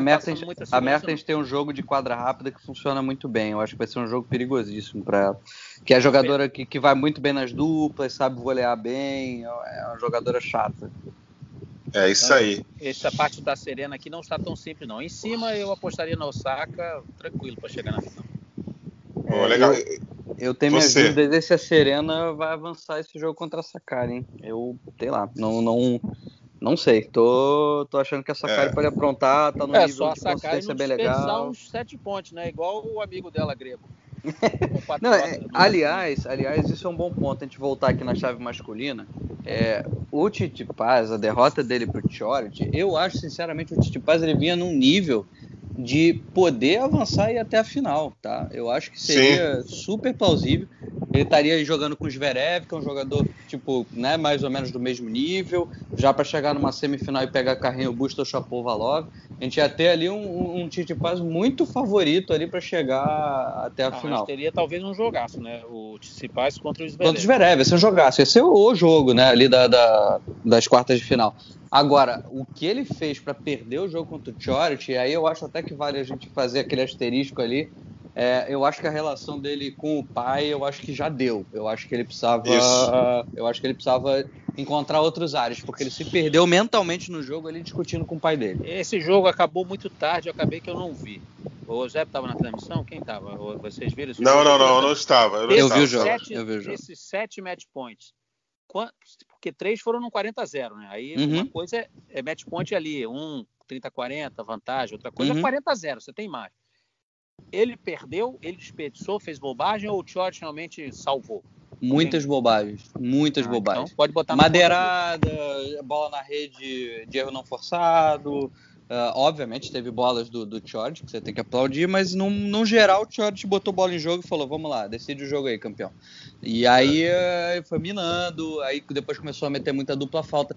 a Mertens tem um jogo de quadra rápida que funciona muito bem. Eu acho que vai ser um jogo perigosíssimo para ela. Que é a jogadora que vai muito bem nas duplas, sabe volear bem, é uma jogadora chata. É isso então, aí. Essa parte da Serena aqui não está tão simples, não. Em cima eu apostaria na Osaka, tranquilo, para chegar na final. Legal. Eu tenho minhas dúvidas se a Serena vai avançar esse jogo contra a Sakkari, hein? Eu sei lá, não sei, tô achando que a Sakkari pode aprontar, tá no nível de consistência bem legal. É só a Sakkari não desperdiçar uns 7 pontos, né? Igual o amigo dela, grego. Aliás, isso é um bom ponto, a gente voltar aqui na chave masculina. O Tsitsipas, a derrota dele pro Tjoric, eu acho, sinceramente, o Tsitsipas, ele vinha num nível de poder avançar e ir até a final, tá? Eu acho que seria super plausível. Ele estaria jogando com o Zverev, que é um jogador, né, mais ou menos do mesmo nível, já para chegar numa semifinal e pegar carrinho Busta ou Shapovalov. A gente ia ter ali um Tsitsipas muito favorito ali para chegar até a final. Mas teria talvez um jogaço, né? O Tsitsipas contra o Zverev. Contra o Zverev, esse é um jogaço. Esse é o jogo, né, ali das quartas de final. Agora, o que ele fez para perder o jogo contra o Tjoric, aí eu acho até que vale a gente fazer aquele asterisco ali. Eu acho que a relação dele com o pai, eu acho que já deu. Eu acho que ele precisava, encontrar outros ares, porque ele se perdeu mentalmente no jogo ali discutindo com o pai dele. Esse jogo acabou muito tarde, eu não vi. O Zé estava na transmissão? Quem estava? Vocês viram esse jogo? Não estava. Eu vi o jogo. Esses 7 match points. Porque 3 foram no 40-0, né? Aí uma coisa é match point ali, um 30-40, vantagem, outra coisa é 40-0, você tem mais. Ele perdeu, ele desperdiçou, fez bobagem ou o Tjoric realmente salvou? Muitas bobagens. Então pode botar madeirada, bola na rede de erro não forçado. Obviamente teve bolas do Tjoric, que você tem que aplaudir, mas no geral o Tjoric botou bola em jogo e falou, vamos lá, decide o jogo aí, campeão. E aí foi minando, aí depois começou a meter muita dupla falta.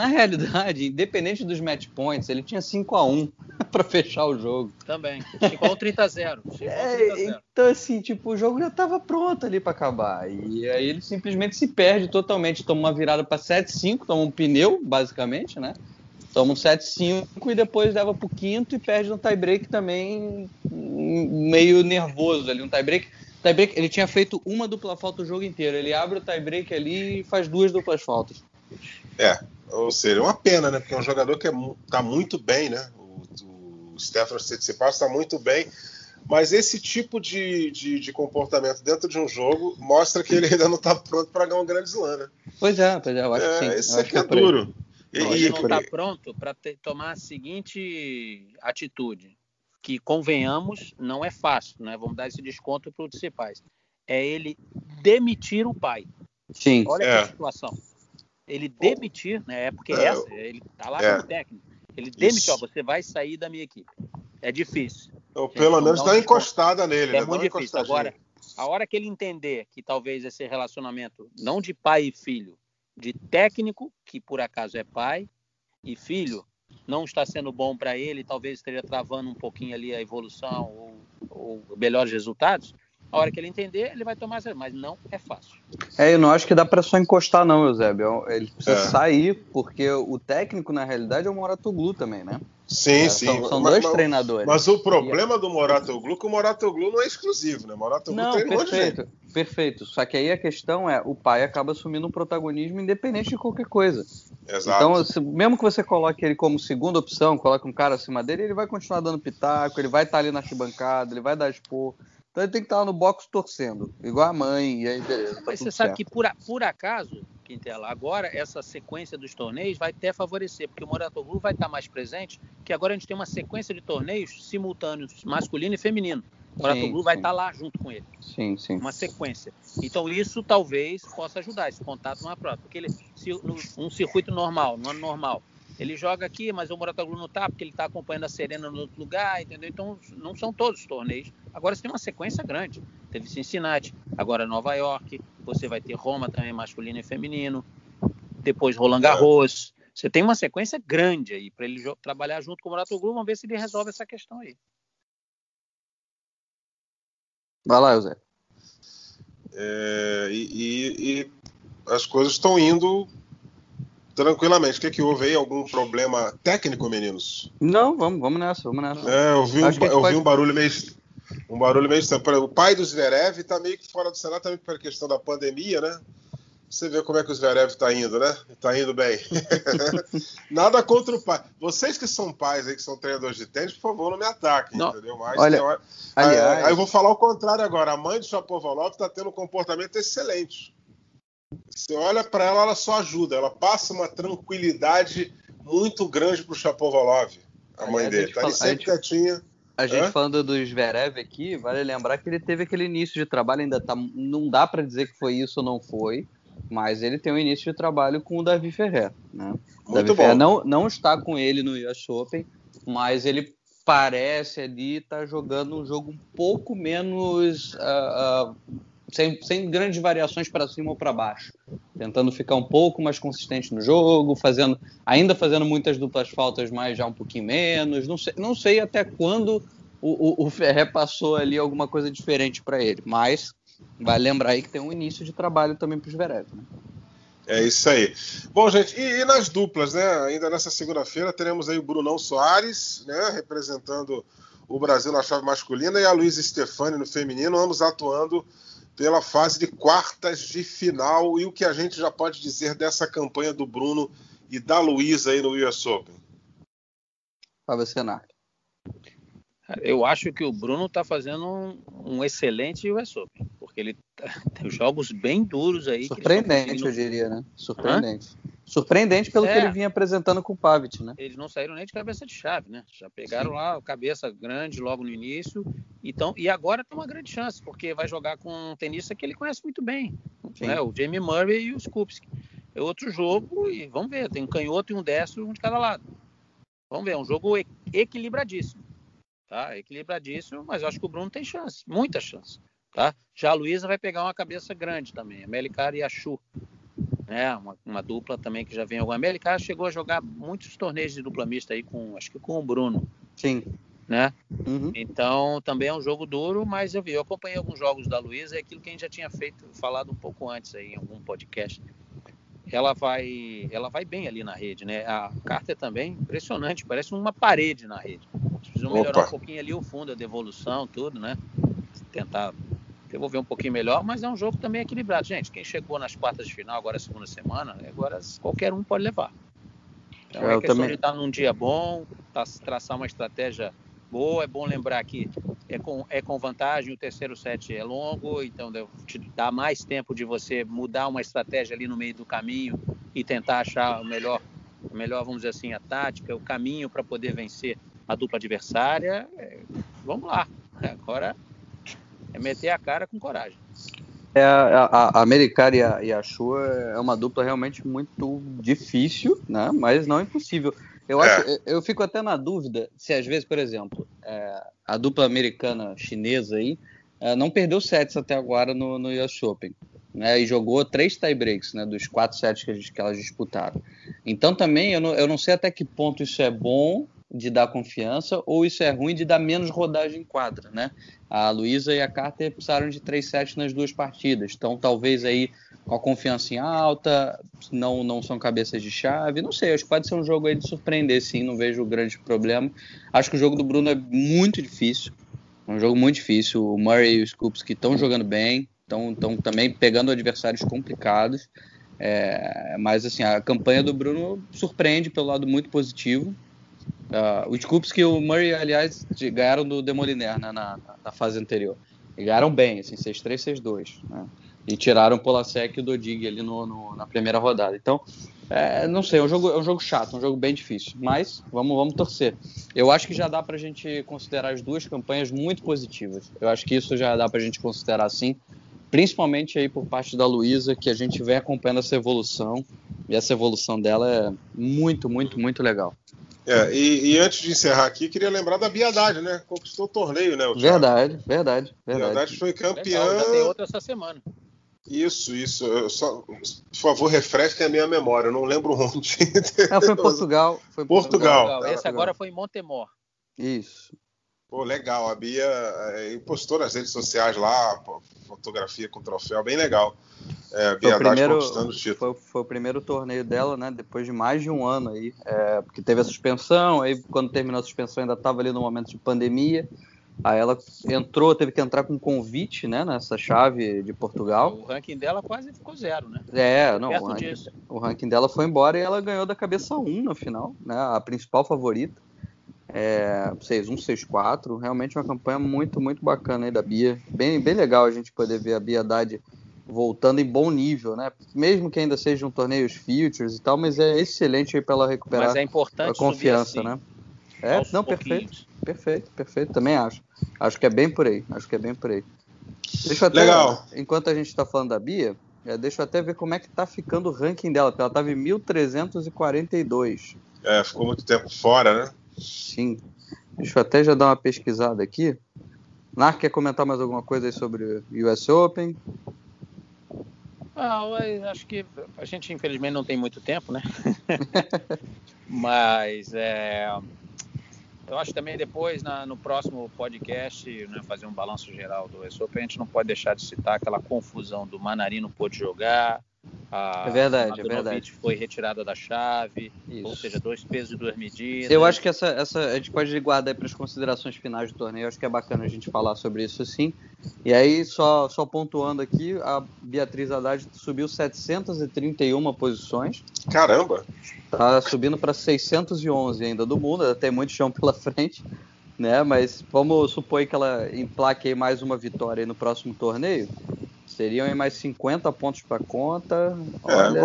Na realidade, independente dos match points, ele tinha 5-1 para fechar o jogo. Também, igual 30-0. Então assim, o jogo já estava pronto ali para acabar. E aí ele simplesmente se perde totalmente, toma uma virada para 7-5, toma um pneu, basicamente, né? Toma um 7-5 e depois leva pro quinto e perde um tie-break também meio nervoso ali. Um tie-break, ele tinha feito uma dupla falta o jogo inteiro. Ele abre o tie-break ali e faz duas duplas faltas. É, ou seja, é uma pena, né? Porque é um jogador que tá muito bem, né? O Stefanos Tsitsipas tá muito bem. Mas esse tipo de comportamento dentro de um jogo mostra que ele ainda não tá pronto para ganhar um grande slam, né? Pois é, eu acho que sim. Isso aqui é duro. Ele não está pronto para tomar a seguinte atitude, que, convenhamos, não é fácil, né? Vamos dar esse desconto para os principais. É ele demitir o pai. Sim. Olha que situação. Ele demitir, né? É porque ele está lá como técnico. Ele demitir, ó, você vai sair da minha equipe. É difícil. Ou pelo menos dá uma encostada nele. É muito difícil. Agora, a hora que ele entender que talvez esse relacionamento, não de pai e filho, de técnico, que por acaso é pai, e filho, não está sendo bom para ele, talvez esteja travando um pouquinho ali a evolução ou melhores resultados, a hora que ele entender, ele vai tomar, mas não é fácil. Eu não acho que dá para só encostar não, Eusébio, ele precisa sair, porque o técnico, na realidade, é o Mouratoglou também, né? Sim, sim. São dois treinadores. Mas o problema do Mouratoglou é que o Mouratoglou não é exclusivo, né? Mouratoglou tem um monte de gente. Perfeito. Só que aí a questão é, o pai acaba assumindo um protagonismo independente de qualquer coisa. Exato. Então, mesmo que você coloque ele como segunda opção, coloque um cara acima dele, ele vai continuar dando pitaco, ele vai estar ali na arquibancada, ele vai dar expor. Então ele tem que estar lá no box torcendo, igual a mãe, e aí beleza. Tá, mas você sabe certo. Que por acaso, Quintela, agora essa sequência dos torneios vai até favorecer, porque o Mouratoglou vai estar mais presente, que agora a gente tem uma sequência de torneios simultâneos, masculino e feminino. O Mouratoglou vai estar lá junto com ele. Sim, sim. Uma sequência. Então isso talvez possa ajudar, esse contato numa prova. Porque ele, um circuito normal, no ano normal, ele joga aqui, mas o Mouratoglou não está, porque ele está acompanhando a Serena no outro lugar, entendeu? Então não são todos os torneios. Agora você tem uma sequência grande. Teve Cincinnati, agora Nova York, você vai ter Roma também, masculino e feminino, depois Roland Garros. Você tem uma sequência grande aí para ele trabalhar junto com o Mouratoglou. Vamos ver se ele resolve essa questão aí. Vai lá, José. E as coisas estão indo tranquilamente. O que é que houve aí? Algum problema técnico, meninos? Não, vamos nessa. Eu vi um barulho meio... Um barulho meio estranho. O pai do Zverev está meio que fora do cenário também por questão da pandemia, né? Você vê como é que o Zverev está indo, né? Está indo bem. Nada contra o pai. Vocês que são pais aí, que são treinadores de tênis, por favor, não me ataquem, não. Entendeu? Mas olha, hora... aliás... Aí eu vou falar o contrário agora. A mãe do Shapovalov está tendo um comportamento excelente. Você olha para ela, ela só ajuda. Ela passa uma tranquilidade muito grande para o Shapovalov, a mãe dele. Está ali sempre quietinha. A gente falando do Zverev aqui, vale lembrar que ele teve aquele início de trabalho, ainda tá, não dá para dizer que foi isso ou não foi, mas ele tem um início de trabalho com o Davi Ferrer, né? Muito Davi bom. Ferrer não está com ele no US Open, mas ele parece ali estar jogando um jogo um pouco menos... sem grandes variações para cima ou para baixo, tentando ficar um pouco mais consistente no jogo, ainda fazendo muitas duplas faltas, mas já um pouquinho menos. Não sei até quando o Ferrer passou ali alguma coisa diferente para ele, mas vai lembrar aí que tem um início de trabalho também para os Zverev, né? É isso aí. Bom, gente, e nas duplas, né? Ainda nessa segunda-feira teremos aí o Bruno Soares, né, representando o Brasil na chave masculina, e a Luisa Stefani no feminino, ambos atuando pela fase de quartas de final. E o que a gente já pode dizer dessa campanha do Bruno e da Luísa aí no US Open? Fábio Senac. Eu acho que o Bruno está fazendo um excelente US Open, porque ele tem jogos bem duros aí. Surpreendente, eu diria, né? Surpreendente. Hã? Surpreendente pelo que ele vinha apresentando com o Pavic, né? Eles não saíram nem de cabeça de chave, né? Já pegaram lá o cabeça grande logo no início. Então, e agora tem uma grande chance, porque vai jogar com um tenista que ele conhece muito bem, né? O Jamie Murray e o Skupski. É outro jogo e vamos ver. Tem um canhoto e um destro, um de cada lado. Vamos ver, é um jogo equilibradíssimo. Tá? Equilibradíssimo, mas eu acho que o Bruno tem chance, muita chance. Tá? Já a Luísa vai pegar uma cabeça grande também, a Melikar e a Chu. É, uma dupla também que já vem ao América, chegou a jogar muitos torneios de dupla mista aí com o Bruno. Sim. Né? Uhum. Então, também é um jogo duro, mas eu acompanhei alguns jogos da Luísa, é aquilo que a gente já tinha falado um pouco antes aí em algum podcast. ela vai bem ali na rede, né? A Carter também, impressionante, parece uma parede na rede. Precisam melhorar um pouquinho ali o fundo, a devolução, tudo, né? Tentar devolver um pouquinho melhor, mas é um jogo também equilibrado. Gente, quem chegou nas quartas de final, agora é a segunda semana, agora qualquer um pode levar. Então é questão de estar num dia bom, traçar uma estratégia boa. É bom lembrar que é com vantagem, o terceiro set é longo, então te dá mais tempo de você mudar uma estratégia ali no meio do caminho e tentar achar o melhor, vamos dizer assim, a tática, o caminho para poder vencer a dupla adversária. Vamos lá, agora é meter a cara com coragem. A Americana e a Shua é uma dupla realmente muito difícil, né? Mas não impossível. Eu fico até na dúvida se às vezes, por exemplo, a dupla americana chinesa aí não perdeu sets até agora no US Open, né? E jogou 3 tie-breaks, né, dos 4 sets que elas disputaram. Então também eu não sei até que ponto isso é bom de dar confiança, ou isso é ruim de dar menos rodagem em quadra, né? A Luisa e a Carter precisaram de 3 sets nas 2 partidas, então talvez aí com a confiança em alta, não são cabeças de chave, não sei, acho que pode ser um jogo aí de surpreender, sim, não vejo grande problema. Acho que o jogo do Bruno é muito difícil, é um jogo muito difícil, o Murray e os Kupski estão jogando bem, estão também pegando adversários complicados, mas assim, a campanha do Bruno surpreende pelo lado muito positivo. Os Kupski que o Murray, aliás, ganharam do Demoliner, né, na fase anterior. E ganharam bem, assim, 6-3, 6-2. Né? E tiraram o Polasek e o Dodig ali na primeira rodada. Então, não sei, é um jogo chato, um jogo bem difícil. Mas vamos torcer. Eu acho que já dá pra gente considerar as 2 campanhas muito positivas. Eu acho que isso já dá pra gente considerar, sim. Principalmente aí por parte da Luísa, que a gente vem acompanhando essa evolução. E essa evolução dela é muito, muito, muito legal. E antes de encerrar aqui, queria lembrar da Haddad, né? Conquistou o torneio, né? O verdade. Haddad foi campeã. Legal, já tem outra essa semana. Isso. Por favor, refresquem a minha memória. Eu não lembro onde. Foi em Portugal. Foi em Portugal. Esse agora foi em Montemor. Isso. Pô, legal. A Bia postou nas redes sociais lá, fotografia com troféu, bem legal. A Bia Haddad conquistando o título. Foi o primeiro torneio dela, né? Depois de mais de um ano aí, porque teve a suspensão, aí quando terminou a suspensão ainda estava ali no momento de pandemia. Aí ela teve que entrar com convite, né, nessa chave de Portugal. O ranking dela quase ficou 0, né? O ranking dela foi embora e ela ganhou da cabeça 1 no final, né? A principal favorita. 6-1, 6-4, realmente uma campanha muito, muito bacana aí da Bia. Bem, bem legal a gente poder ver a Bia Haddad voltando em bom nível, né? Mesmo que ainda seja um torneio futures e tal, mas é excelente aí para ela recuperar a confiança, assim, né? Perfeito, também acho. Acho que é bem por aí. Legal. Enquanto a gente está falando da Bia, deixa eu até ver como é que tá ficando o ranking dela, porque ela estava em 1342. Ficou muito tempo fora, né? Sim. Deixa eu até já dar uma pesquisada aqui. Nark, quer comentar mais alguma coisa aí sobre o US Open? Acho que a gente, infelizmente, não tem muito tempo, né? Mas eu acho também depois, no próximo podcast, né, fazer um balanço geral do US Open, a gente não pode deixar de citar aquela confusão do Manarino pôde jogar. A Djokovic foi retirada da chave, isso. Ou seja, 2 pesos e 2 medidas. Eu acho que essa a gente pode guardar para as considerações finais do torneio. Eu acho que é bacana a gente falar sobre isso, sim. E aí, só pontuando aqui, a Beatriz Haddad subiu 731 posições. Caramba! Tá subindo para 611 ainda do mundo, ainda tem muito chão pela frente, né? Mas vamos supor que ela emplaque mais uma vitória aí no próximo torneio. Seriam aí mais 50 pontos para conta. Olha,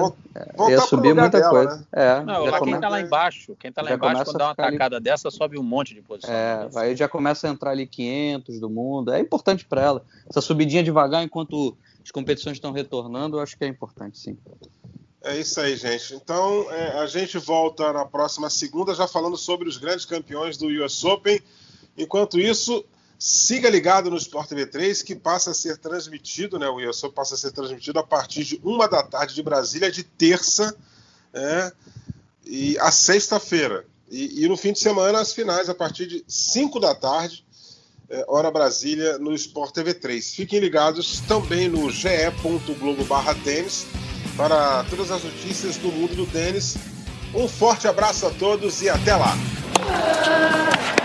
ia subir muita dela, coisa. Né? Quem está lá embaixo, quando dá uma tacada ali dessa, sobe um monte de posição. Aí já começa a entrar ali 500 do mundo. É importante para ela. Essa subidinha devagar, enquanto as competições estão retornando, eu acho que é importante, sim. É isso aí, gente. Então, a gente volta na próxima segunda, já falando sobre os grandes campeões do US Open. Enquanto isso, siga ligado no Sport TV 3, que passa a ser transmitido, né? O US Open passa a ser transmitido a partir de 13h de Brasília, de terça e a sexta-feira. E no fim de semana, as finais, a partir de 17h, hora Brasília, no Sport TV 3. Fiquem ligados também no ge.globo/tenis para todas as notícias do mundo do tênis. Um forte abraço a todos e até lá!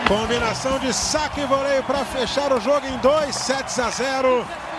Combinação de saque e voleio para fechar o jogo em 2 sets a 0.